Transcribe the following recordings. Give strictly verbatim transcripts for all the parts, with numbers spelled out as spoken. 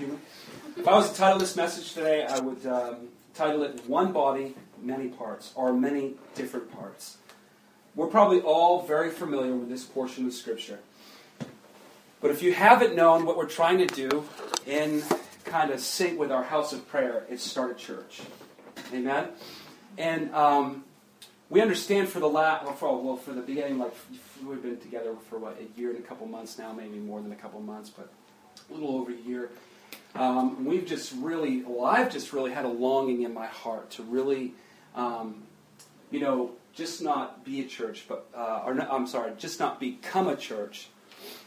humor. If I was to title this message today, I would um, title it One Body, Many Parts, or Many Different Parts. We're probably all very familiar with this portion of Scripture. But if you haven't known what we're trying to do in kind of sync with our house of prayer, is start a church. Amen? And um, we understand for the last, well, for, well, for the beginning, like we've been together for what, a year and a couple months now, maybe more than a couple months, but a little over a year. Um, we've just really, well, I've just really had a longing in my heart to really, um, you know, just not be a church, but, uh, or no, I'm sorry, just not become a church,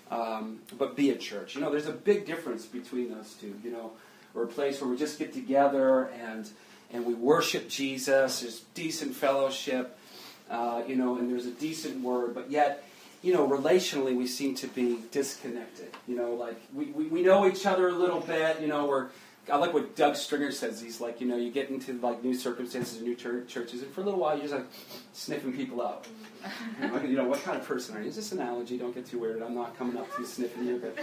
Um, but be a church. You know, there's a big difference between those two. You know, we're a place where we just get together and and we worship Jesus. There's decent fellowship, uh, you know, and there's a decent word. But yet, you know, relationally we seem to be disconnected. You know, like we, we, we know each other a little bit. You know, we're I like what Doug Stringer says. He's like, you know, you get into like new circumstances and new church, churches, and for a little while you're just like sniffing people out. You know, you know what kind of person are you? It's just an analogy. Don't get too weird. I'm not coming up to you sniffing you, but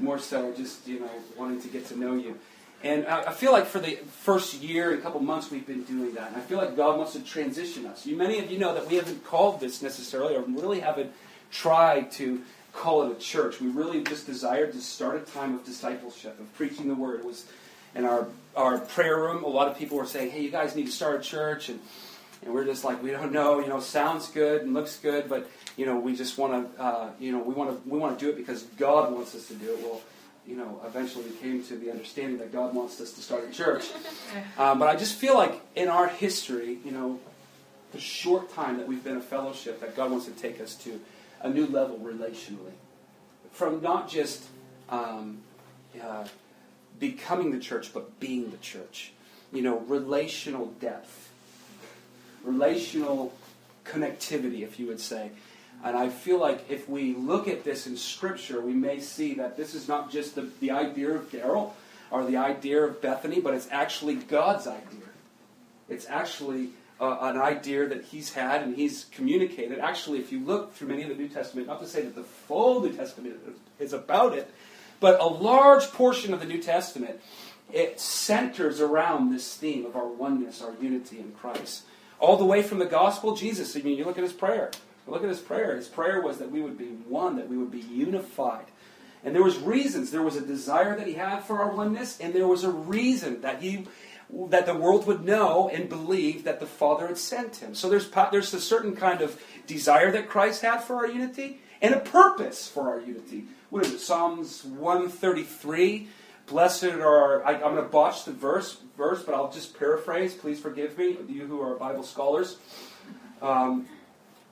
more so just, you know, wanting to get to know you. And I, I feel like for the first year and a couple months we've been doing that, and I feel like God wants to transition us. You, many of you know that we haven't called this necessarily, or really haven't tried to call it a church. We really just desired to start a time of discipleship, of preaching the word. It was in our, our prayer room, a lot of people were saying, hey, you guys need to start a church. And, and we're just like, we don't know, you know, sounds good and looks good, but, you know, we just want to, uh, you know, we want to we want to do it because God wants us to do it. Well, you know, eventually we came to the understanding that God wants us to start a church. Um, but I just feel like in our history, you know, the short time that we've been a fellowship, that God wants to take us to a new level relationally. From not just Um, uh, becoming the church, but being the church. You know, relational depth. Relational connectivity, if you would say. And I feel like if we look at this in Scripture, we may see that this is not just the, the idea of Darrell or the idea of Bethany, but it's actually God's idea. It's actually uh, an idea that he's had and he's communicated. Actually, if you look through many of the New Testament, not to say that the full New Testament is about it, but a large portion of the New Testament, it centers around this theme of our oneness, our unity in Christ. All the way from the gospel, Jesus, I mean, you look at his prayer. You look at his prayer. His prayer was that we would be one, that we would be unified. And there was reasons. There was a desire that he had for our oneness, and there was a reason that he, that the world would know and believe that the Father had sent him. So there's, there's a certain kind of desire that Christ had for our unity, and a purpose for our unity. What is it? Psalms one thirty-three. Blessed are... I, I'm going to botch the verse, verse, but I'll just paraphrase. Please forgive me, you who are Bible scholars. Um,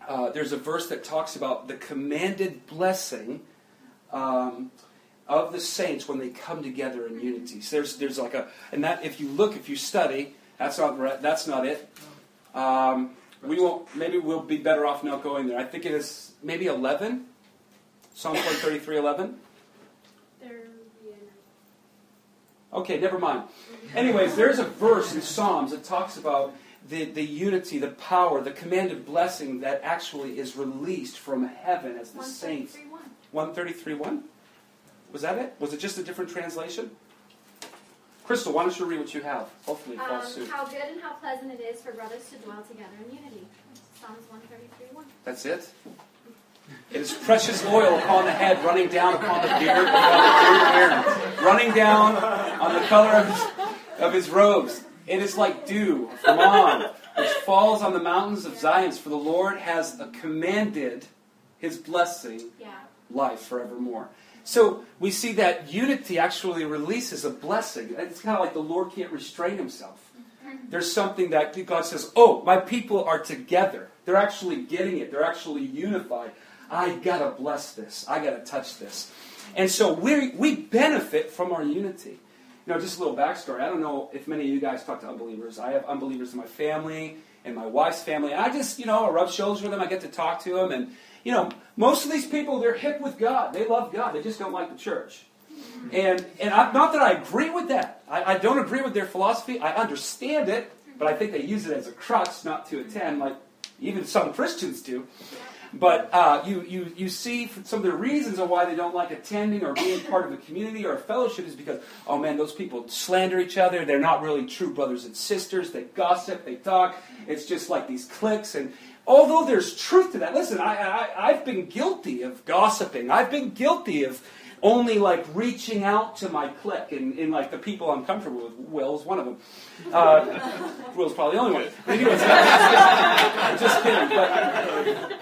uh, there's a verse that talks about the commanded blessing um, of the saints when they come together in unity. So there's there's like a... And that, if you look, if you study, that's not, that's not it. Um, we won't... Maybe we'll be better off not going there. I think it is... Maybe eleven? Psalm one thirty-three, eleven? Okay, never mind. Anyways, there's a verse in Psalms that talks about the, the unity, the power, the commanded blessing that actually is released from heaven as the saints. one thirty-three, one? Was that it? Was it just a different translation? Crystal, why don't you read what you have? Hopefully it falls um, soon. How good and how pleasant it is for brothers to dwell together in unity. Psalms one thirty-three, one. That's it? It is precious oil upon the head, running down upon the beard, running down on the color of his, of his robes. It is like dew from on, which falls on the mountains of Zion. For the Lord has commanded his blessing, life forevermore. So we see that unity actually releases a blessing. It's kind of like the Lord can't restrain himself. There's something that God says, oh, my people are together. They're actually getting it. They're actually unified. I got to bless this. I got to touch this. And so we we benefit from our unity. You know, just a little backstory. I don't know if many of you guys talk to unbelievers. I have unbelievers in my family and my wife's family. And I just, you know, I rub shoulders with them. I get to talk to them. And, you know, most of these people, they're hip with God. They love God. They just don't like the church. And and I, not that I agree with that. I, I don't agree with their philosophy. I understand it. But I think they use it as a crutch not to attend, like even some Christians do. But uh, you, you, you see some of the reasons of why they don't like attending or being part of a community or a fellowship is because, oh man, those people slander each other. They're not really true brothers and sisters. They gossip. They talk. It's just like these cliques. And although there's truth to that, listen, I, I, I've been guilty of gossiping. I've been guilty of only like reaching out to my clique and, and like the people I'm comfortable with. Will's one of them. Uh, Will's probably the only one. Anyways, just kidding. But,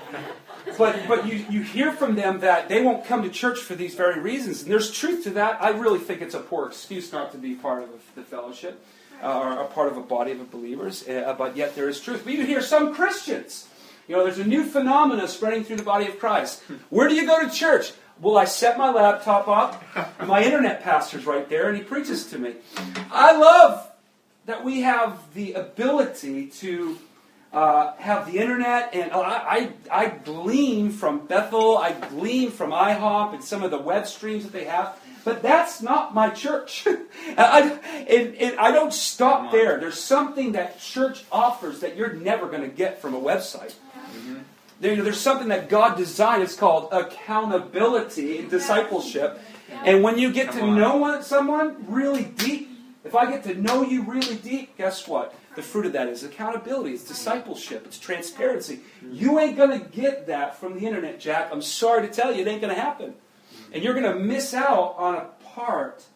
But but you, you hear from them that they won't come to church for these very reasons. And there's truth to that. I really think it's a poor excuse not to be part of the fellowship uh, or a part of a body of believers. Uh, but yet there is truth. But you hear some Christians. You know, there's a new phenomena spreading through the body of Christ. Where do you go to church? Well, I set my laptop up. My internet pastor's right there and he preaches to me. I love that we have the ability to Uh, have the internet, and I, I I glean from Bethel, I glean from I hop and some of the web streams that they have, but that's not my church. I, and, and I don't stop there. There's something that church offers that you're never going to get from a website. Mm-hmm. There, you know, there's something that God designed. It's called accountability and discipleship. Yeah. And when you get Come to on. know one, someone really deep, if I get to know you really deep, guess what? The fruit of that is accountability, it's discipleship, it's transparency. You ain't going to get that from the internet, Jack. I'm sorry to tell you, it ain't going to happen. And you're going to miss out on a part,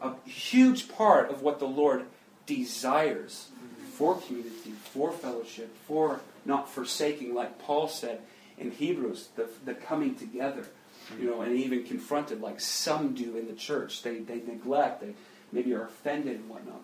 a huge part of what the Lord desires for community, for fellowship, for not forsaking, like Paul said in Hebrews, the, the coming together. You know, and even confronted like some do in the church. They, they neglect, they maybe are offended and whatnot.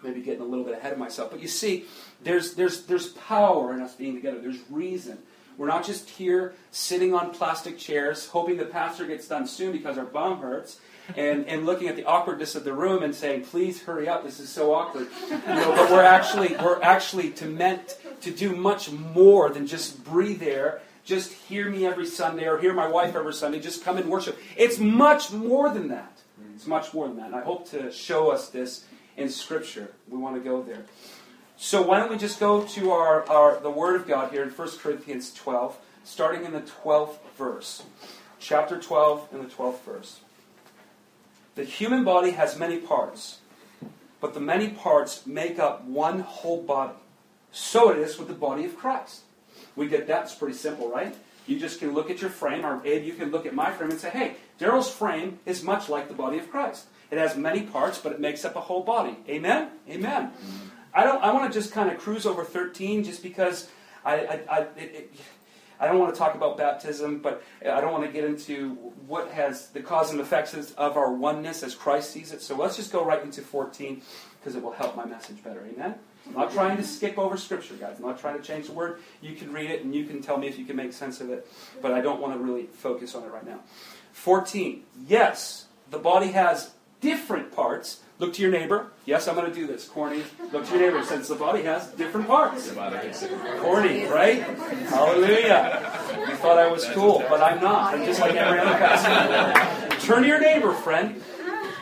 Maybe getting a little bit ahead of myself. But you see, there's there's there's power in us being together. There's reason. We're not just here sitting on plastic chairs, hoping the pastor gets done soon because our bum hurts, and, and looking at the awkwardness of the room and saying, please hurry up, this is so awkward. You know, but we're actually we're actually to meant to do much more than just breathe air, just hear me every Sunday, or hear my wife every Sunday, just come and worship. It's much more than that. It's much more than that. And I hope to show us this in Scripture. We want to go there. So why don't we just go to our, our the Word of God here in First Corinthians twelve, starting in the twelfth verse. Chapter twelve and the twelfth verse. The human body has many parts, but the many parts make up one whole body. So it is with the body of Christ. We get that. It's pretty simple, right? You just can look at your frame, or Abe, you can look at my frame and say, hey, Darrell's frame is much like the body of Christ. It has many parts, but it makes up a whole body. Amen? Amen. I don't. I want to just kind of cruise over thirteen just because I I, I, it, it, I don't want to talk about baptism, but I don't want to get into what has the cause and effects of our oneness as Christ sees it. So let's just go right into fourteen because it will help my message better. Amen? I'm not trying to skip over Scripture, guys. I'm not trying to change the word. You can read it and you can tell me if you can make sense of it, but I don't want to really focus on it right now. fourteen. Yes, the body has different parts. Look to your neighbor. Yes, I'm going to do this. Corny. Look to your neighbor. Since the body has different parts. Corny, right? Hallelujah. You thought I was cool, but I'm not. I'm just like every other pastor. Turn to your neighbor, friend.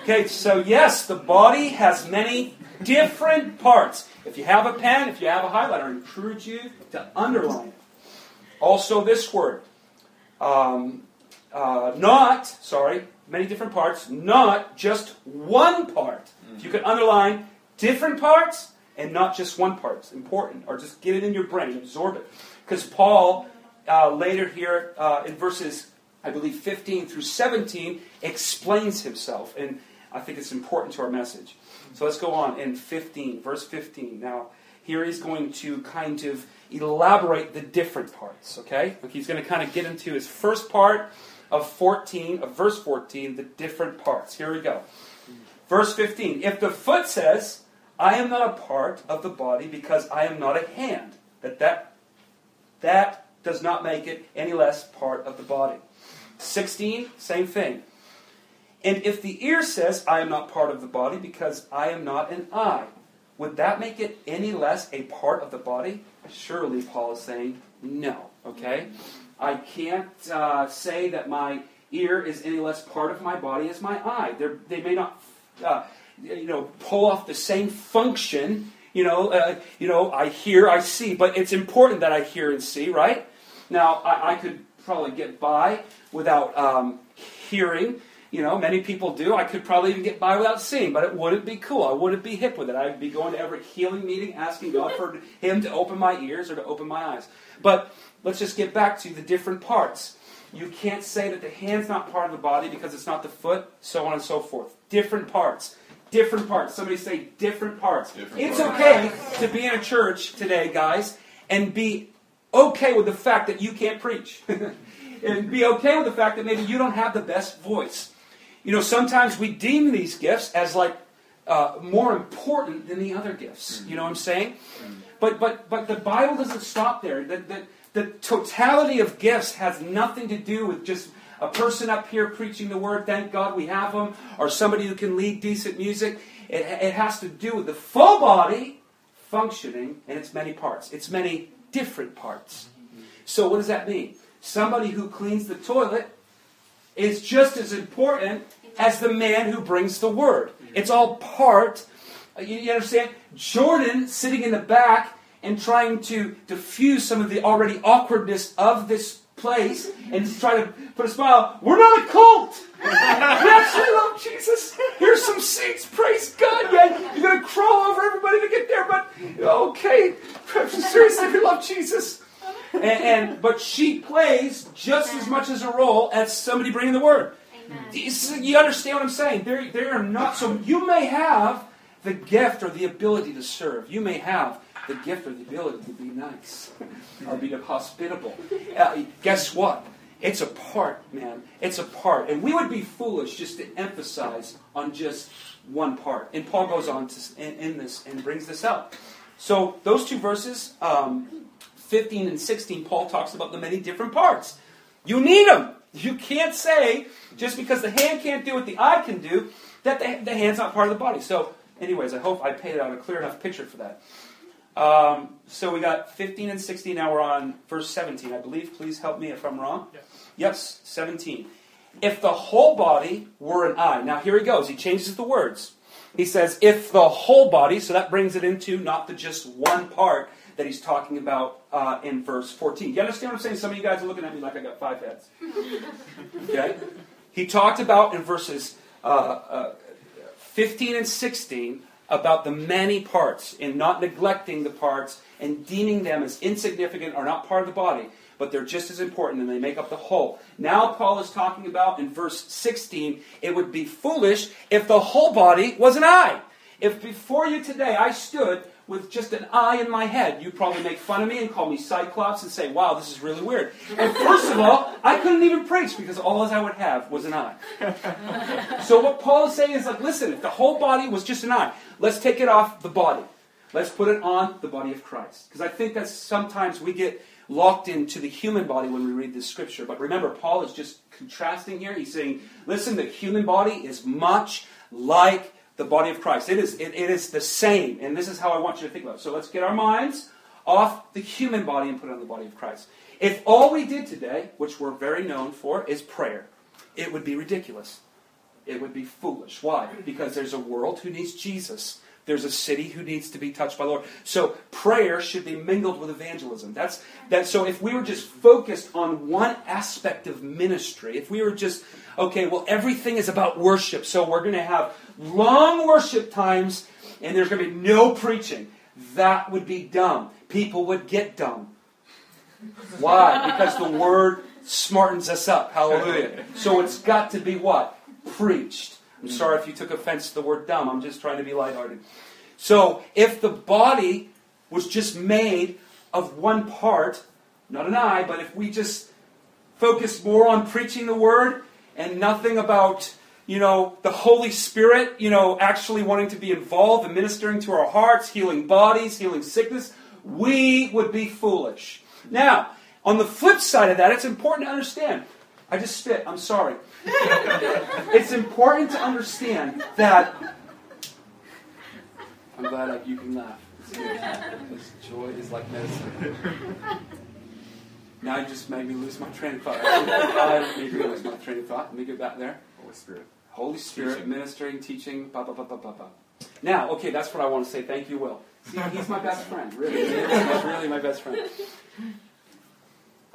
Okay, so yes, the body has many different parts. If you have a pen, if you have a highlighter, I encourage you to underline it. Also this word. Um, uh, not, sorry, many different parts, not just one part. Mm-hmm. If you could underline different parts and not just one part. It's important. Or just get it in your brain, absorb it. Because Paul, uh, later here uh, in verses, I believe, fifteen through seventeen, explains himself. And I think it's important to our message. So let's go on in fifteen, verse fifteen. Now, here he's going to kind of elaborate the different parts, okay? Like he's going to kind of get into his first part of fourteen, of verse fourteen, the different parts. Here we go. Verse fifteen. If the foot says, I am not a part of the body because I am not a hand, that that, that does not make it any less part of the body. sixteen, same thing. And if the ear says, I am not part of the body because I am not an eye, would that make it any less a part of the body? Surely, Paul is saying, no, okay? I can't uh, say that my ear is any less part of my body as my eye. They're, they may not, uh, you know, pull off the same function. You know, uh, you know, I hear, I see, but it's important that I hear and see, right? Now, I, I could probably get by without um, hearing. You know, many people do. I could probably even get by without seeing, but it wouldn't be cool. I wouldn't be hip with it. I'd be going to every healing meeting asking God for Him to open my ears or to open my eyes. But let's just get back to the different parts. You can't say that the hand's not part of the body because it's not the foot, so on and so forth. Different parts. Different parts. Somebody say different parts. Different it's parts. Okay to be in a church today, guys, and be okay with the fact that you can't preach. And be okay with the fact that maybe you don't have the best voice. You know, sometimes we deem these gifts as like uh, more important than the other gifts. You know what I'm saying? But but but the Bible doesn't stop there. The, the, the totality of gifts has nothing to do with just a person up here preaching the word, thank God we have them, or somebody who can lead decent music. It, it has to do with the full body functioning in its many parts. It's many different parts. So what does that mean? Somebody who cleans the toilet is just as important as the man who brings the word. It's all part. You understand? Jordan sitting in the back and trying to diffuse some of the already awkwardness of this place and try to put a smile. We're not a cult. We actually love Jesus. Here's some seats. Praise God. Yeah, you're going to crawl over everybody to get there. But okay, seriously, we love Jesus. And, and but she plays just as much as a role as somebody bringing the word. Amen. You understand what I'm saying? They're, they're not. So you may have the gift or the ability to serve. You may have the gift or the ability to be nice or be hospitable. Uh, guess what? It's a part, man. It's a part. And we would be foolish just to emphasize on just one part. And Paul goes on to, in, in this and brings this up. So those two verses... Um, fifteen and sixteen, Paul talks about the many different parts. You need them. You can't say, just because the hand can't do what the eye can do, that the, the hand's not part of the body. So, anyways, I hope I painted out a clear enough picture for that. Um, so we got fifteen and sixteen. Now we're on verse seventeen, I believe. Please help me if I'm wrong. Yes, yes seventeen. If the whole body were an eye. Now here he goes. He changes the words. He says, if the whole body, so that brings it into not the just one part, that he's talking about uh, in verse fourteen. You understand what I'm saying? Some of you guys are looking at me like I got five heads. Okay? He talked about in verses uh, uh, fifteen and sixteen about the many parts and not neglecting the parts and deeming them as insignificant or not part of the body, but they're just as important and they make up the whole. Now Paul is talking about in verse sixteen, it would be foolish if the whole body was an eye. If before you today I stood with just an eye in my head, you'd probably make fun of me and call me Cyclops and say, wow, this is really weird. And first of all, I couldn't even preach because all I would have was an eye. So what Paul is saying is like, listen, if the whole body was just an eye, let's take it off the body. Let's put it on the body of Christ. Because I think that sometimes we get locked into the human body when we read this scripture. But remember, Paul is just contrasting here. He's saying, listen, the human body is much like the body of Christ. It is it, it is the same. And this is how I want you to think about it. So let's get our minds off the human body and put it on the body of Christ. If all we did today, which we're very known for, is prayer, it would be ridiculous. It would be foolish. Why? Because there's a world who needs Jesus. There's a city who needs to be touched by the Lord. So prayer should be mingled with evangelism. That's that. So if we were just focused on one aspect of ministry, if we were just, okay, well, everything is about worship, so we're going to have long worship times and there's going to be no preaching, that would be dumb. People would get dumb. Why? Because the Word smartens us up. Hallelujah. So it's got to be what? Preached. I'm sorry if you took offense to the word dumb. I'm just trying to be lighthearted. So if the body was just made of one part, not an eye, but if we just focus more on preaching the word and nothing about, you know, the Holy Spirit, you know, actually wanting to be involved and ministering to our hearts, healing bodies, healing sickness, we would be foolish. Now, on the flip side of that, it's important to understand. I just spit. I'm sorry. It's important to understand that. I'm glad I, you can laugh. This joy is like medicine. Now you just made me lose my train of thought. I made me lose my train of thought. Let me get back there. Holy Spirit. Holy Spirit, teaching. Ministering, teaching. Bah, bah, bah, bah, bah, bah. Now, okay, that's what I want to say. Thank you, Will. See, he's my best friend. Really, he's really my best friend.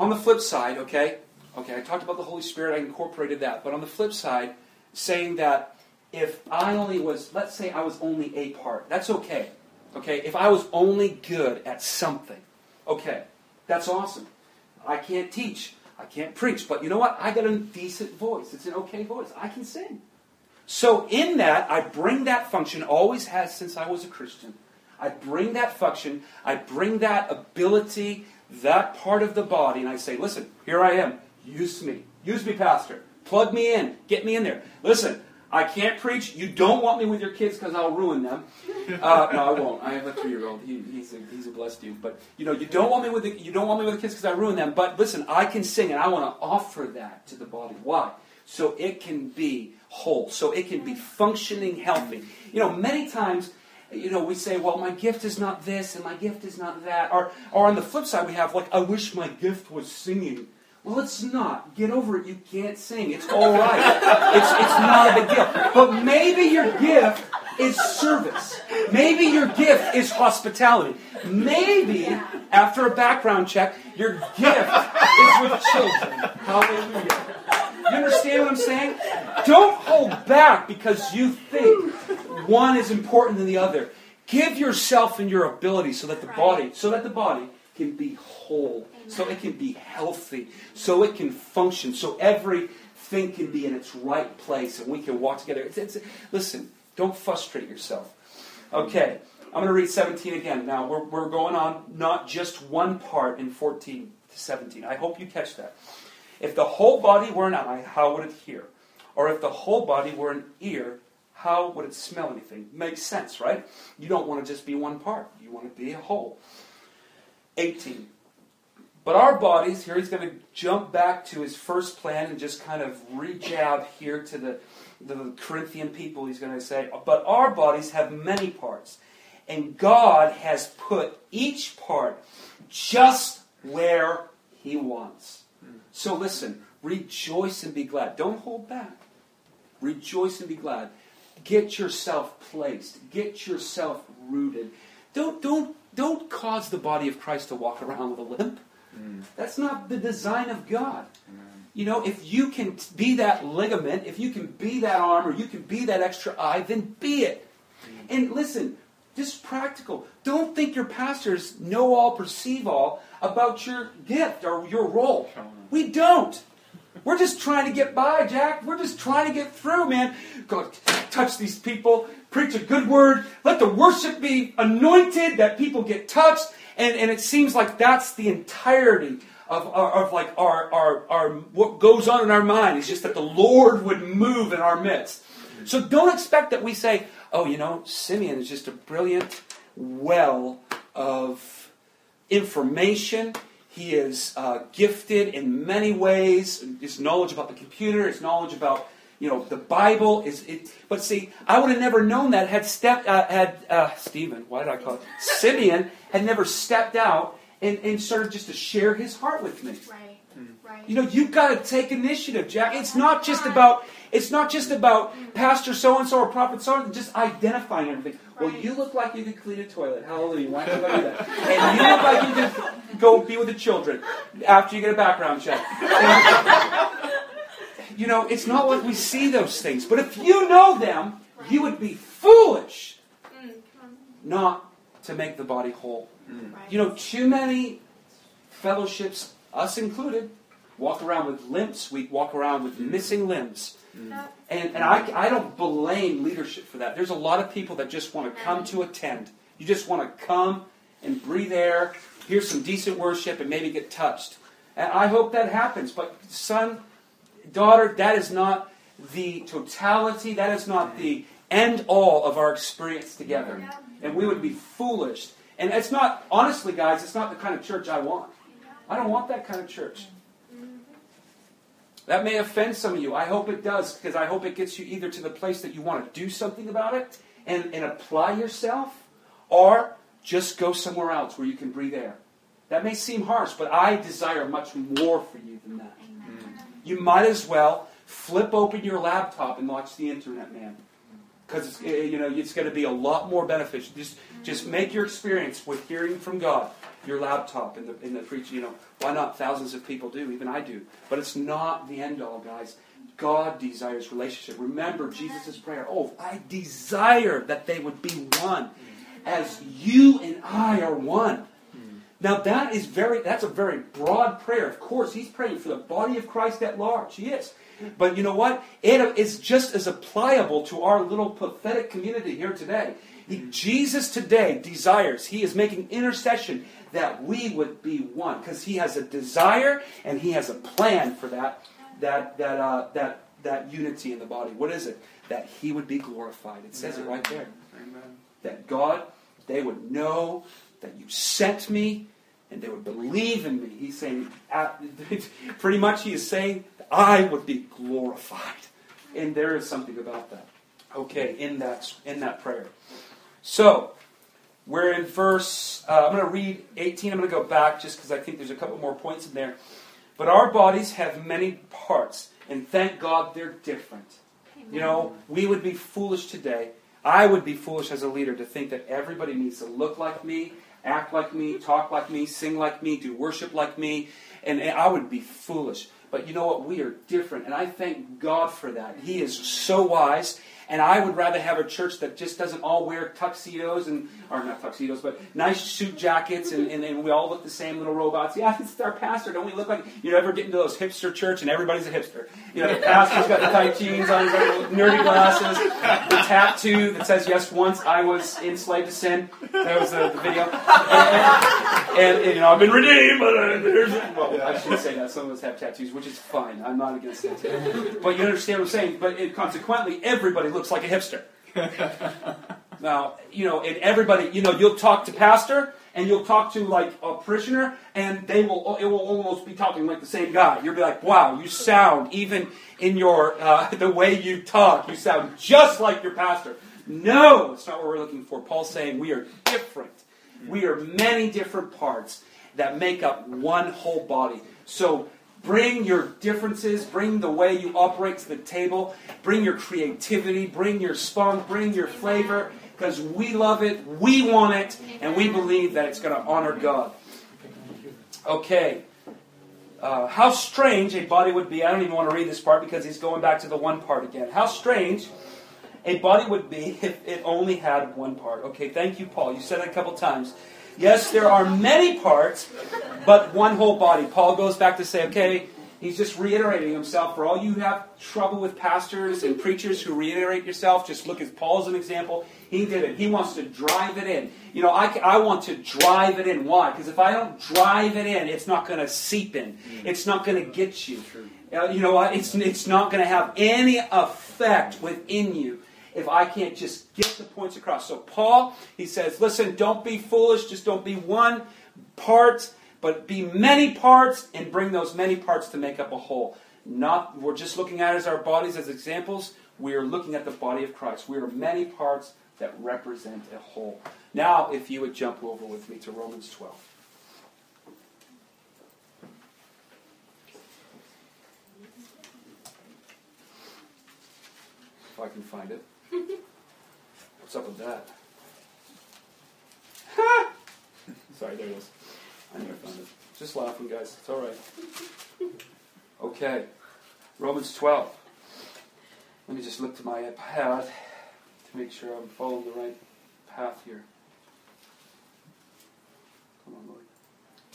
On the flip side, okay, okay, I talked about the Holy Spirit, I incorporated that, but on the flip side, saying that if I only was, let's say I was only a part, that's okay, okay, if I was only good at something, okay, that's awesome. I can't teach, I can't preach, but you know what, I got a decent voice, it's an okay voice, I can sing. So in that, I bring that function, always has since I was a Christian. I bring that function, I bring that ability, that part of the body, and I say, listen, here I am, use me. Use me, Pastor. Plug me in. Get me in there. Listen, I can't preach. You don't want me with your kids because I'll ruin them. Uh, no, I won't. I have a three-year-old. He, he's, a, he's a blessed dude. But, you know, you don't want me with the, you don't want me with the kids because I ruin them. But, listen, I can sing, and I want to offer that to the body. Why? So it can be whole, so it can be functioning healthy. You know, many times, you know, we say, well, my gift is not this and my gift is not that. Or, or on the flip side, we have, like, I wish my gift was singing. Well, it's not. Get over it. You can't sing. It's all right. It's, it's not a big gift. But maybe your gift is service. Maybe your gift is hospitality. Maybe, after a background check, your gift is with children. Hallelujah. You understand what I'm saying? Don't hold back because you think one is important than the other. Give yourself and your ability so that the body, so that the body can be whole, so it can be healthy, so it can function, so everything can be in its right place, and we can walk together. It's, it's, listen, don't frustrate yourself. Okay, I'm going to read seventeen again. Now we're we're going on not just one part in fourteen to seventeen. I hope you catch that. If the whole body were an eye, how would it hear? Or if the whole body were an ear, how would it smell anything? Makes sense, right? You don't want to just be one part. You want to be a whole. eighteen. But our bodies, here he's going to jump back to his first plan and just kind of re-jab here to the, the Corinthian people. He's going to say, but our bodies have many parts. And God has put each part just where he wants. So listen, rejoice and be glad. Don't hold back. Rejoice and be glad. Get yourself placed. Get yourself rooted. Don't don't don't cause the body of Christ to walk around with a limp. Mm. That's not the design of God. Mm. You know, if you can be that ligament, if you can be that arm, or you can be that extra eye, then be it. Mm. And listen, just practical. Don't think your pastors know all, perceive all about your gift or your role. We don't. We're just trying to get by, Jack. We're just trying to get through, man. God, touch these people. Preach a good word. Let the worship be anointed that people get touched. And, and it seems like that's the entirety of, our, of like our, our, our what goes on in our mind. It's just that the Lord would move in our midst. So don't expect that we say, oh, you know, Simeon is just a brilliant well of information. He is uh, gifted in many ways. His knowledge about the computer, his knowledge about, you know, the Bible. Is it? But see, I would have never known that had stepped uh, had uh, Stephen. Why did I call it Simeon? Had never stepped out and, and started just to share his heart with me. Right. Right. You know, you've got to take initiative, Jack. It's not just about it's not just about Pastor so-and-so or Prophet so-and-so, just identifying everything. Right. Well, you look like you could clean a toilet. Hallelujah. Why can't I do that? And you look like you could go be with the children after you get a background check. And, you know, it's not like we see those things. But if you know them, you would be foolish not to make the body whole. Mm. Right. You know, too many fellowships, us included, walk around with limps. We walk around with missing limbs. Mm. And and I, I don't blame leadership for that. There's a lot of people that just want to come to attend. You just want to come and breathe air, hear some decent worship, and maybe get touched. And I hope that happens. But son, daughter, that is not the totality. That is not the end all of our experience together. And we would be foolish. And it's not, honestly, guys, it's not the kind of church I want. I don't want that kind of church. That may offend some of you. I hope it does, because I hope it gets you either to the place that you want to do something about it and, and apply yourself, or just go somewhere else where you can breathe air. That may seem harsh, but I desire much more for you than that. Mm. You might as well flip open your laptop and watch the internet, man. because you know it's going to be a lot more beneficial. Just just make your experience with hearing from God your laptop in the in the preaching. You know, why not? Thousands of people do, even I do. But it's not the end all, guys. God desires relationship. Remember Jesus' prayer. Oh, I desire that they would be one, as you and I are one. Now that is very, that's a very broad prayer. Of course, he's praying for the body of Christ at large. He is. But you know what? It is just as applicable to our little pathetic community here today. He, Jesus today desires, he is making intercession that we would be one. Because he has a desire and he has a plan for that, that, that, uh, that, that unity in the body. What is it? That he would be glorified. It says Amen. It right there. Amen. That God, they would know that you sent me, and they would believe in me. He's saying, pretty much he is saying, I would be glorified. And there is something about that. Okay, in that in that prayer. So, we're in verse, uh, I'm going to read eighteen. I'm going to go back just because I think there's a couple more points in there. But our bodies have many parts, and thank God they're different. Amen. You know, we would be foolish today. I would be foolish as a leader to think that everybody needs to look like me, act like me, talk like me, sing like me, do worship like me, and, and I would be foolish. But you know what? We are different, and I thank God for that. He is so wise, and I would rather have a church that just doesn't all wear tuxedos, and or not tuxedos, but nice suit jackets, and, and, and we all look the same, little robots. Yeah, it's our pastor. Don't we look like, you know, ever get into those hipster church, and everybody's a hipster. You know, the pastor's got the tight jeans on, he's got the nerdy glasses, the tattoo that says, yes, once I was enslaved to sin. That was uh, the video. And, and, and, you know, I've been redeemed, but uh, there's... Well, I should say that. Some of us have tattoos, which is fine. I'm not against that. But you understand what I'm saying. But it, consequently, everybody looks like a hipster. Now, you know, and everybody, you know, you'll talk to pastor and you'll talk to like a parishioner, and they will, it will almost be talking like the same guy. You'll be like, wow, you sound, even in your, uh, the way you talk, you sound just like your pastor. No, it's not what we're looking for. Paul's saying we are different. We are many different parts that make up one whole body. So, bring your differences, bring the way you operate to the table, bring your creativity, bring your spunk, bring your flavor, because we love it, we want it, and we believe that it's going to honor God. Okay. Uh, how strange a body would be, I don't even want to read this part because he's going back to the one part again. How strange a body would be if it only had one part. Okay, thank you, Paul. You said it a couple times. Yes, there are many parts, but one whole body. Paul goes back to say, okay, he's just reiterating himself. For all you have trouble with pastors and preachers who reiterate yourself, just look at Paul as an example. He did it. He wants to drive it in. You know, I, I want to drive it in. Why? Because if I don't drive it in, it's not going to seep in. It's not going to get you. Uh, you know what? It's, it's not going to have any effect within you if I can't just get the points across. So Paul, he says, listen, don't be foolish. Just don't be one part, but be many parts, and bring those many parts to make up a whole. Not, we're just looking at it as our bodies as examples. We are looking at the body of Christ. We are many parts that represent a whole. Now, if you would jump over with me to Romans twelve. If I can find it. What's up with that? Sorry, there it is. I never found it. Just laughing, guys. It's all right. Okay. Romans twelve. Let me just look to my iPad to make sure I'm following the right path here. Come on, Lord.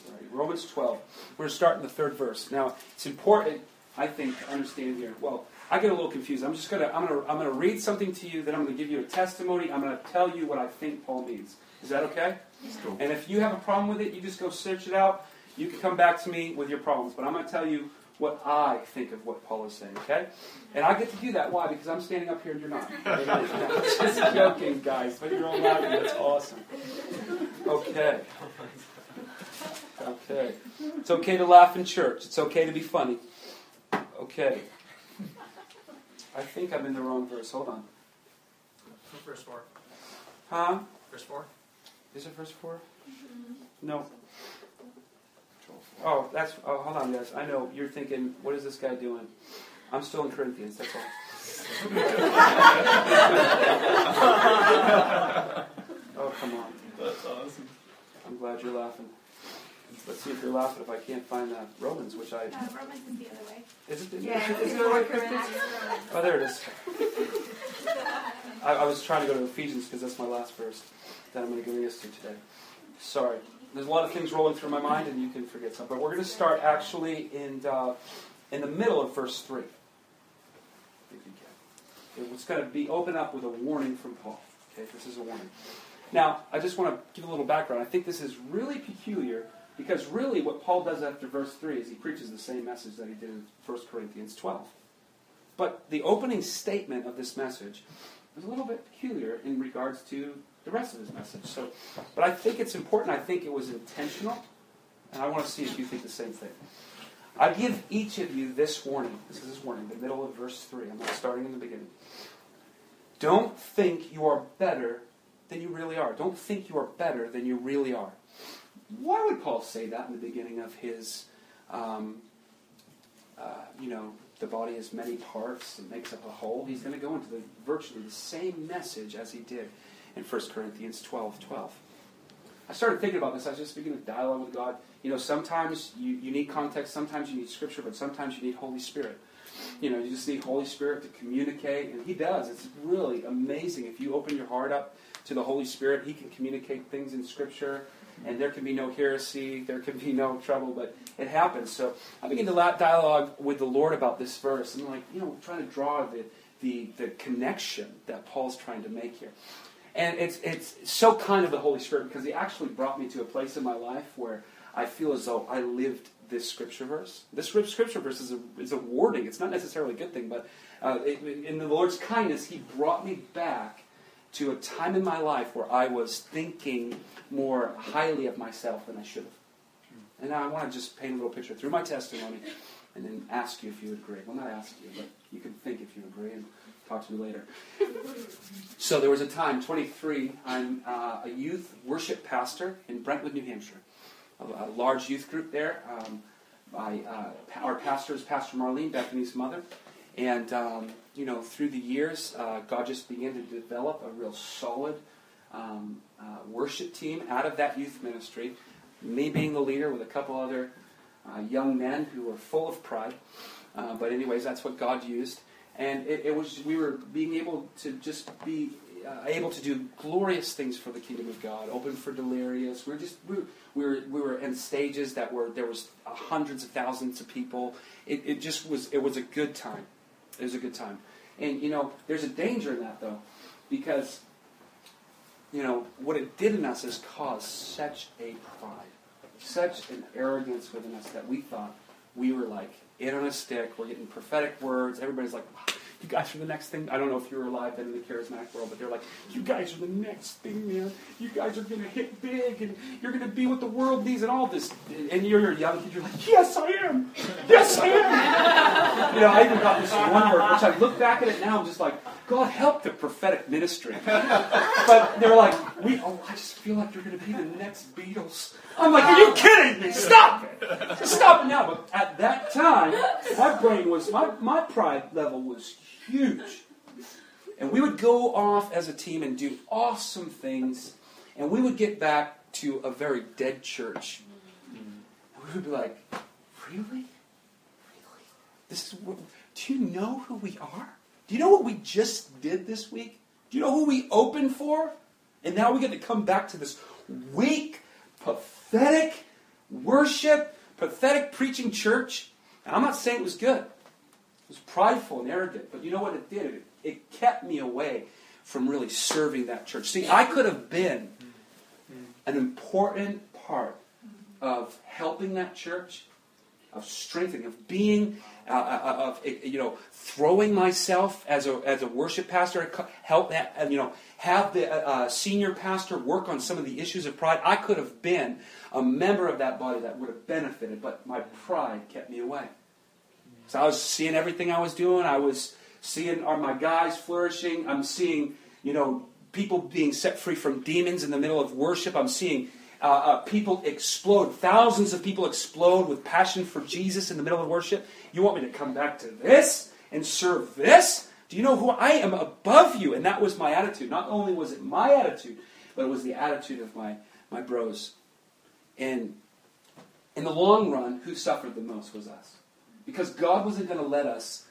All right. Romans twelve. We're starting the third verse. Now, it's important, I think, to understand here. Well, I get a little confused. I'm just gonna I'm gonna I'm gonna read something to you, then I'm gonna give you a testimony. I'm gonna tell you what I think Paul means. Is that okay? That's cool. And if you have a problem with it, you just go search it out. You can come back to me with your problems, but I'm gonna tell you what I think of what Paul is saying. Okay? And I get to do that. Why? Because I'm standing up here and you're not. Just joking, guys. But you're all laughing. That's awesome. Okay. Okay. It's okay to laugh in church. It's okay to be funny. Okay. I think I'm in the wrong verse. Hold on. Verse four. Huh? Verse four. Is it verse four? No. Oh, that's. Oh, hold on, guys. I know you're thinking, what is this guy doing? I'm still in Corinthians. That's all. Oh, come on. That's awesome. I'm glad you're laughing. Let's see if you're laughing. If I can't find uh, Romans, which I... Uh, Romans is the other way. Is it the, yeah, is it the other way, Christian? Oh, there it is. I, I was trying to go to Ephesians because that's my last verse that I'm going to bring us to today. Sorry. There's a lot of things rolling through my mind, and you can forget some. But we're going to start actually in uh, in the middle of verse three. If you can. It's going to be open up with a warning from Paul. Okay, this is a warning. Now, I just want to give a little background. I think this is really peculiar because really what Paul does after verse three is he preaches the same message that he did in First Corinthians twelve. But the opening statement of this message is a little bit peculiar in regards to the rest of his message. So, but I think it's important. I think it was intentional. And I want to see if you think the same thing. I give each of you this warning. This is his warning, the middle of verse three. I'm not starting in the beginning. Don't think you are better than you really are. Don't think you are better than you really are. Why would Paul say that in the beginning of his, um, uh, you know, the body has many parts and makes up a whole? He's going to go into the, virtually the same message as he did in First Corinthians twelve twelve. I started thinking about this. I was just speaking of dialogue with God. You know, sometimes you, you need context, sometimes you need Scripture, but sometimes you need Holy Spirit. You know, you just need Holy Spirit to communicate, and He does. It's really amazing. If you open your heart up to the Holy Spirit, He can communicate things in Scripture, and there can be no heresy, there can be no trouble, but it happens. So I begin to dialogue with the Lord about this verse, and like, you know, trying to draw the, the, the connection that Paul's trying to make here. And it's it's so kind of the Holy Spirit, because He actually brought me to a place in my life where I feel as though I lived this scripture verse. This scripture verse is a, is a warning. It's not necessarily a good thing, but uh, it, in the Lord's kindness, He brought me back to a time in my life where I was thinking more highly of myself than I should have. And now I want to just paint a little picture through my testimony and then ask you if you would agree. Well, not ask you, but you can think if you agree and talk to me later. So there was a time, twenty-three, I'm uh, a youth worship pastor in Brentwood, New Hampshire. A, a large youth group there. Um, I, uh, pa- our pastor is Pastor Marlene, Bethany's mother. And, um, you know, through the years, uh, God just began to develop a real solid um, uh, worship team out of that youth ministry. Me being the leader with a couple other uh, young men who were full of pride. Uh, but anyways, that's what God used. And it, it was we were being able to just be uh, able to do glorious things for the kingdom of God. Open for Delirious. We were just we were we were, we were in stages that were there was hundreds of thousands of people. It, it just was it was a good time. It was a good time. And you know, there's a danger in that though, because you know what it did in us is cause such a pride, such an arrogance within us that we thought we were like. It on a stick, we're getting prophetic words, everybody's like, you guys are the next thing. I don't know if you were alive then in the charismatic world, but they're like, you guys are the next thing, man. You guys are going to hit big, and you're going to be what the world needs, and all this. And you're, you're young, and you're like, yes, I am. Yes, I am. You know, I even got this one word, which I look back at it now, I'm just like, God help the prophetic ministry. But they're like, we. Oh, I just feel like you're going to be the next Beatles. I'm like, are you kidding me? Stop it. Stop it now. But at that time, my brain was, my, my pride level was huge. And we would go off as a team and do awesome things. And we would get back to a very dead church. And we would be like, really? Really? This is what, do you know who we are? Do you know what we just did this week? Do you know who we opened for? And now we get to come back to this weak, pathetic worship, pathetic preaching church. And I'm not saying it was good. It was prideful and arrogant. But you know what it did? It, it kept me away from really serving that church. See, I could have been an important part of helping that church, of strengthening, of being, uh, of you know, throwing myself as a as a worship pastor, help that, you know, have the uh, senior pastor work on some of the issues of pride. I could have been a member of that body that would have benefited, but my pride kept me away. So I was seeing everything I was doing. I was seeing are my guys flourishing. I'm seeing, you know, people being set free from demons in the middle of worship. I'm seeing. Uh, uh, people explode. Thousands of people explode with passion for Jesus in the middle of worship. You want me to come back to this and serve this? Do you know who I am above you? And that was my attitude. Not only was it my attitude, but it was the attitude of my, my bros. And in the long run, who suffered the most was us. Because God wasn't going to let us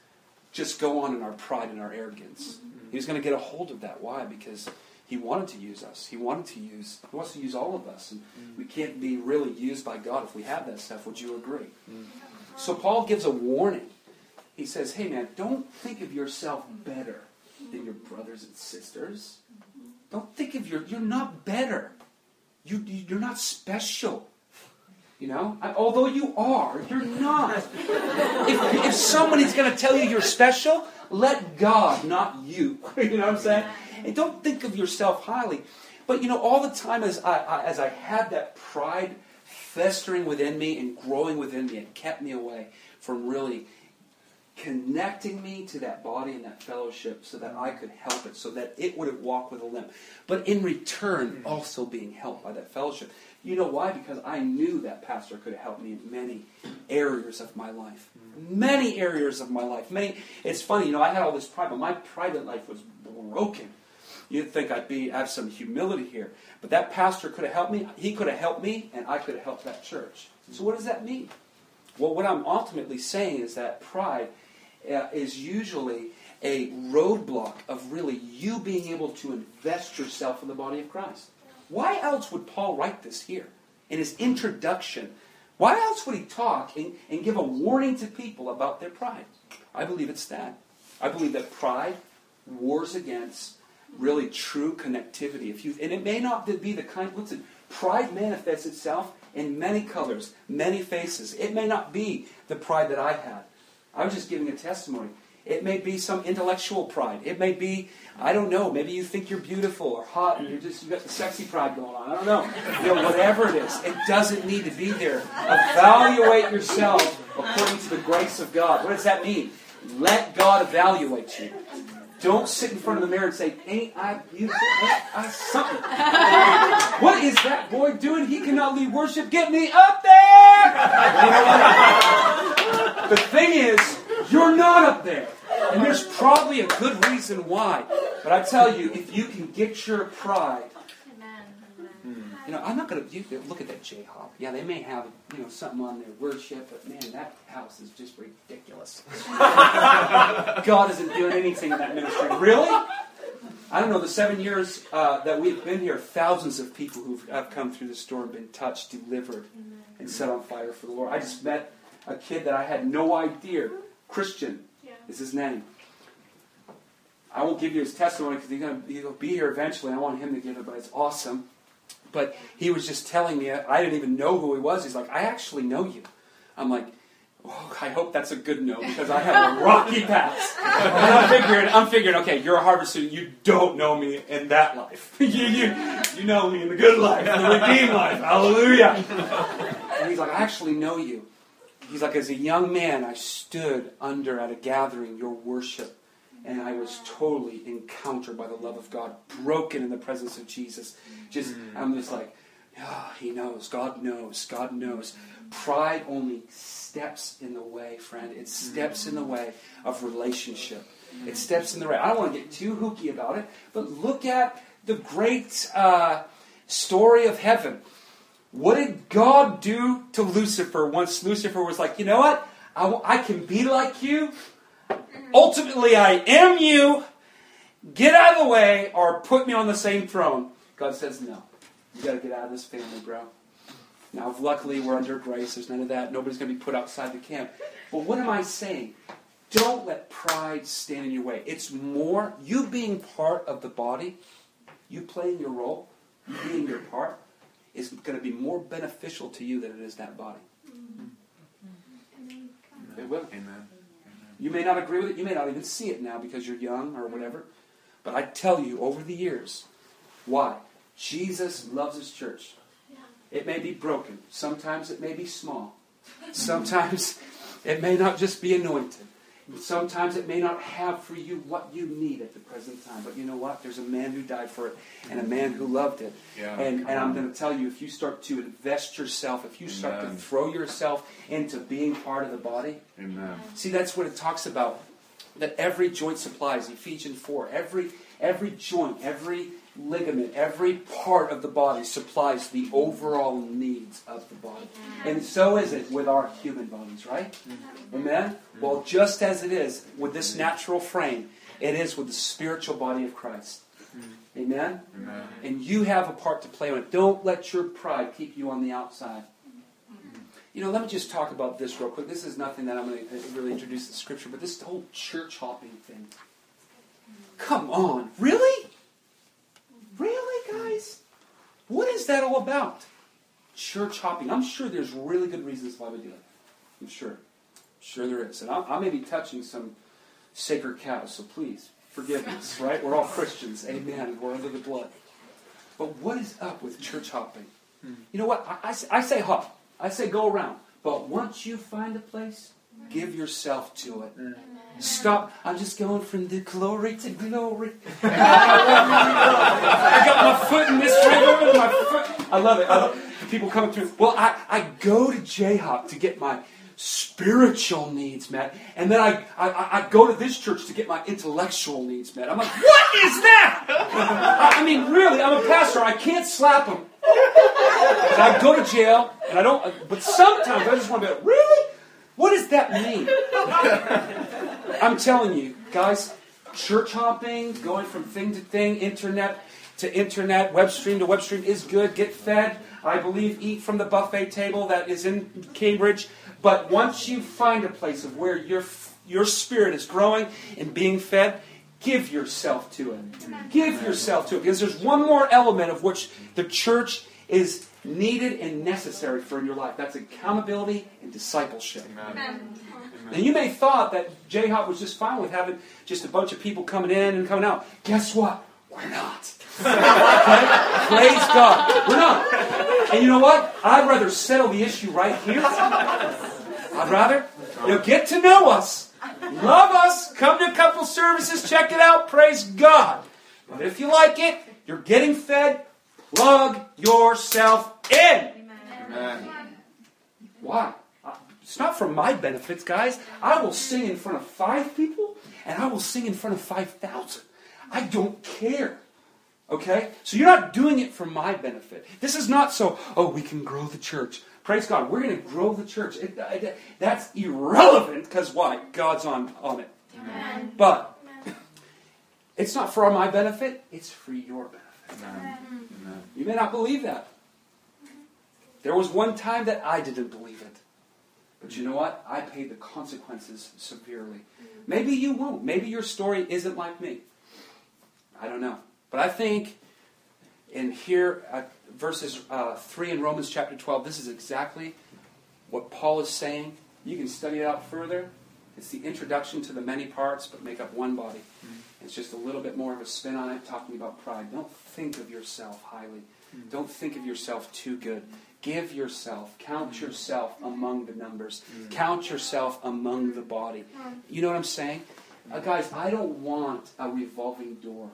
just go on in our pride and our arrogance. He was going to get a hold of that. Why? Because He wanted to use us. He wanted to use, He wants to use all of us. And we can't be really used by God if we have that stuff. Would you agree? So Paul gives a warning. He says, hey man, don't think of yourself better than your brothers and sisters. Don't think of your, you're not better. You, you're not special. You know, I, although you are, you're not. If, if somebody's going to tell you you're special, let God, not you. You know what I'm saying? And don't think of yourself highly. But you know, all the time as I, I as I had that pride festering within me and growing within me, it kept me away from really connecting me to that body and that fellowship so that I could help it, so that it would walk with a limp. But in return, also being helped by that fellowship. You know why? Because I knew that pastor could have helped me in many areas of my life. Many areas of my life. Many. It's funny, you know, I had all this pride, but my private life was broken. You'd think I'd be have some humility here. But that pastor could have helped me. He could have helped me, and I could have helped that church. So what does that mean? Well, what I'm ultimately saying is that pride Uh, is usually a roadblock of really you being able to invest yourself in the body of Christ. Why else would Paul write this here in his introduction? Why else would he talk and, and give a warning to people about their pride? I believe it's that. I believe that pride wars against really true connectivity. If you and it may not be the kind. Listen, pride manifests itself in many colors, many faces. It may not be the pride that I had. I was just giving a testimony. It may be some intellectual pride. It may be, I don't know, maybe you think you're beautiful or hot and you're just, you got the sexy pride going on. I don't know. You know, whatever it is, it doesn't need to be there. Evaluate yourself according to the grace of God. What does that mean? Let God evaluate you. Don't sit in front of the mirror and say, ain't I beautiful? Ain't I something? What is that boy doing? He cannot lead worship. Get me up there! The thing is, you're not up there. And there's probably a good reason why. But I tell you, if you can get your pride... You know, I'm not going to... Look at that J-Hop. Yeah, they may have, you know, something on their worship, but man, that house is just ridiculous. God isn't doing anything in that ministry. Really? I don't know, the seven years uh, that we've been here, thousands of people who have come through this door and been touched, delivered, and set on fire for the Lord. I just met a kid that I had no idea, Christian yeah. is his name. I won't give you his testimony because he's gonna, he'll be here eventually. I want him to give it, but it's awesome. But he was just telling me, I didn't even know who he was. He's like, I actually know you. I'm like, oh, I hope that's a good no because I have a rocky past. And I'm figuring, I'm figuring, okay, you're a Harvard student. You don't know me in that life. you, you, you know me in the good life, the redeemed life. Hallelujah. And he's like, I actually know you. He's like, as a young man, I stood under at a gathering, your worship, and I was totally encountered by the love of God, broken in the presence of Jesus. Just, I'm just like, oh, he knows, God knows, God knows. Pride only steps in the way, friend. It steps in the way of relationship. It steps in the way. I don't want to get too hooky about it, but look at the great uh, story of heaven. What did God do to Lucifer once Lucifer was like, you know what? I, w- I can be like you. Ultimately, I am you. Get out of the way or put me on the same throne. God says, no. You got to get out of this family, bro. Now, luckily, we're under grace. There's none of that. Nobody's going to be put outside the camp. But what am I saying? Don't let pride stand in your way. It's more you being part of the body, you playing your role, you being your part, is going to be more beneficial to you than it is that body. Mm-hmm. It will. Amen. You may not agree with it. You may not even see it now because you're young or whatever. But I tell you, over the years, why? Jesus loves His church. It may be broken. Sometimes it may be small. Sometimes it may not just be anointed. Sometimes it may not have for you what you need at the present time. But you know what? There's a man who died for it and a man who loved it. Yeah, and and I'm going to tell you, if you start to invest yourself, if you Amen. Start to throw yourself into being part of the body. Amen. See, that's what it talks about. that every joint supplies, Ephesians four. Every, every joint, every ligament, every part of the body supplies the overall needs of the body. And so is it with our human bodies, right? Amen? Well, just as it is with this natural frame, it is with the spiritual body of Christ. Amen? Amen. And you have a part to play on it. Don't let your pride keep you on the outside. You know, let me just talk about this real quick. This is nothing that I'm going to really introduce in Scripture, but this whole church hopping thing. Come on, really? Really, guys? What is that all about? Church hopping. I'm sure there's really good reasons why we do it. I'm sure. I'm sure there is. And I, I may be touching some sacred cows, so please forgive us, right? We're all Christians. Amen. We're under the blood. But what is up with church hopping? You know what? I, I, I say hop. I say go around. But once you find a place, give yourself to it. Amen. Stop. I'm just going from the glory to glory. I got my foot in this river. My foot. I love it. I love it. The people coming through. Well, I, I go to J-Hop to get my spiritual needs met. And then I, I, I go to this church to get my intellectual needs met. I'm like, what is that? I mean, really, I'm a pastor. I can't slap them. And I go to jail. And I don't. But sometimes I just want to be like, really? What does that mean? I'm telling you, guys, church hopping, going from thing to thing, internet to internet, web stream to web stream is good. Get fed. I believe eat from the buffet table that is in Cambridge. But once you find a place of where your your spirit is growing and being fed, give yourself to it. Give yourself to it. Because there's one more element of which the church is needed and necessary for your life. That's accountability and discipleship. Amen. And you may have thought that J-Hop was just fine with having just a bunch of people coming in and coming out. Guess what? We're not. Okay? Praise God. We're not. And you know what? I'd rather settle the issue right here. I'd rather you know, get to know us. Love us. Come to a couple services. Check it out. Praise God. But if you like it, you're getting fed. Plug yourself in. Amen. Amen. Why? It's not for my benefits, guys. I will sing in front of five people, and I will sing in front of five thousand. I don't care. Okay? So you're not doing it for my benefit. This is not so, oh, we can grow the church. Praise God. We're going to grow the church. It, it, that's irrelevant, because why? God's on, on it. Amen. But Amen. It's not for my benefit. It's for your benefit. Amen. Amen. You may not believe that. There was one time that I didn't believe it. But you know what? I paid the consequences severely. Maybe you won't. Maybe your story isn't like me. I don't know. But I think in here, uh, verses uh, three in Romans chapter twelve, this is exactly what Paul is saying. You can study it out further. It's the introduction to the many parts, but make up one body. Mm-hmm. It's just a little bit more of a spin on it, talking about pride. Don't think of yourself highly. Mm-hmm. Don't think of yourself too good. Give yourself. Count mm-hmm. yourself among the numbers. Mm-hmm. Count yourself among the body. Mm-hmm. You know what I'm saying? Mm-hmm. Uh, guys, I don't want a revolving door.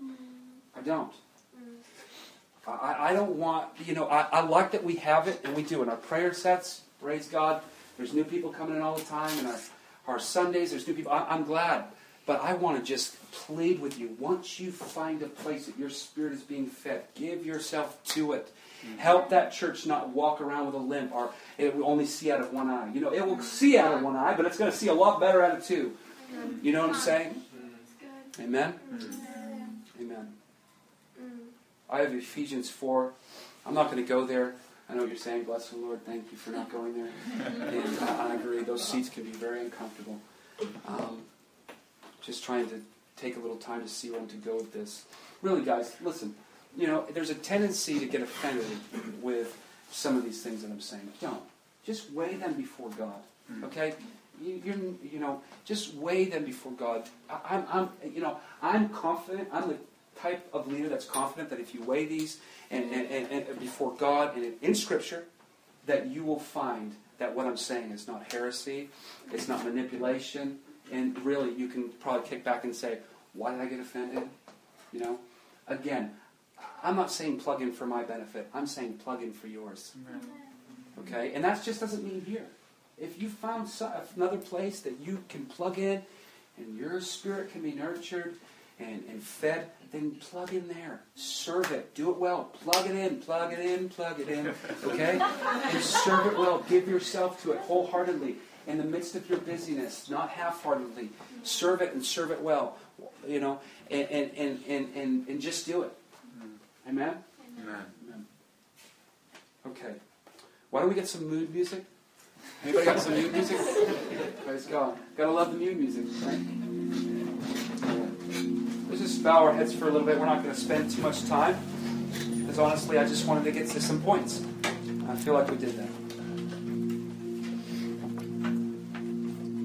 Mm-hmm. I don't. Mm-hmm. I, I don't want, you know, I, I like that we have it, and we do. In our prayer sets, praise God, there's new people coming in all the time, and our Our Sundays, there's new people. I'm glad. But I want to just plead with you. Once you find a place that your spirit is being fed, give yourself to it. Mm-hmm. Help that church not walk around with a limp, or it will only see out of one eye. You know, it will see out of one eye, but it's going to see a lot better out of two. Mm-hmm. You know what I'm saying? Mm-hmm. Amen? Mm-hmm. Amen. Mm-hmm. I have Ephesians four. I'm not going to go there. I know what you're saying. Bless the Lord. Thank you for not going there. And uh, I agree. Those seats can be very uncomfortable. Um, just trying to take a little time to see where to go with this. Really, guys, listen. You know, there's a tendency to get offended with some of these things that I'm saying. Don't. Just weigh them before God. Okay? You, you're, you know, just weigh them before God. I, I'm, I'm, you know, I'm confident. I'm the type of leader that's confident that if you weigh these and, and, and, and before God and in Scripture, that you will find that what I'm saying is not heresy, it's not manipulation, and really you can probably kick back and say, why did I get offended? You know? Again, I'm not saying plug in for my benefit. I'm saying plug in for yours. Okay? And that just doesn't mean here. If you found some, another place that you can plug in, and your spirit can be nurtured and, and fed, then plug in there. Serve it. Do it well. Plug it in. Plug it in. Plug it in. Okay? Just serve it well. Give yourself to it wholeheartedly. In the midst of your busyness, not half-heartedly. Serve it and serve it well. You know, and and, and, and, and just do it. Amen? Amen? Amen. Okay. Why don't we get some mood music? Anybody got some mood music? Praise God. Gotta love the mood music, right? Let's just bow our heads for a little bit. We're not going to spend too much time, because honestly, I just wanted to get to some points. I feel like we did that.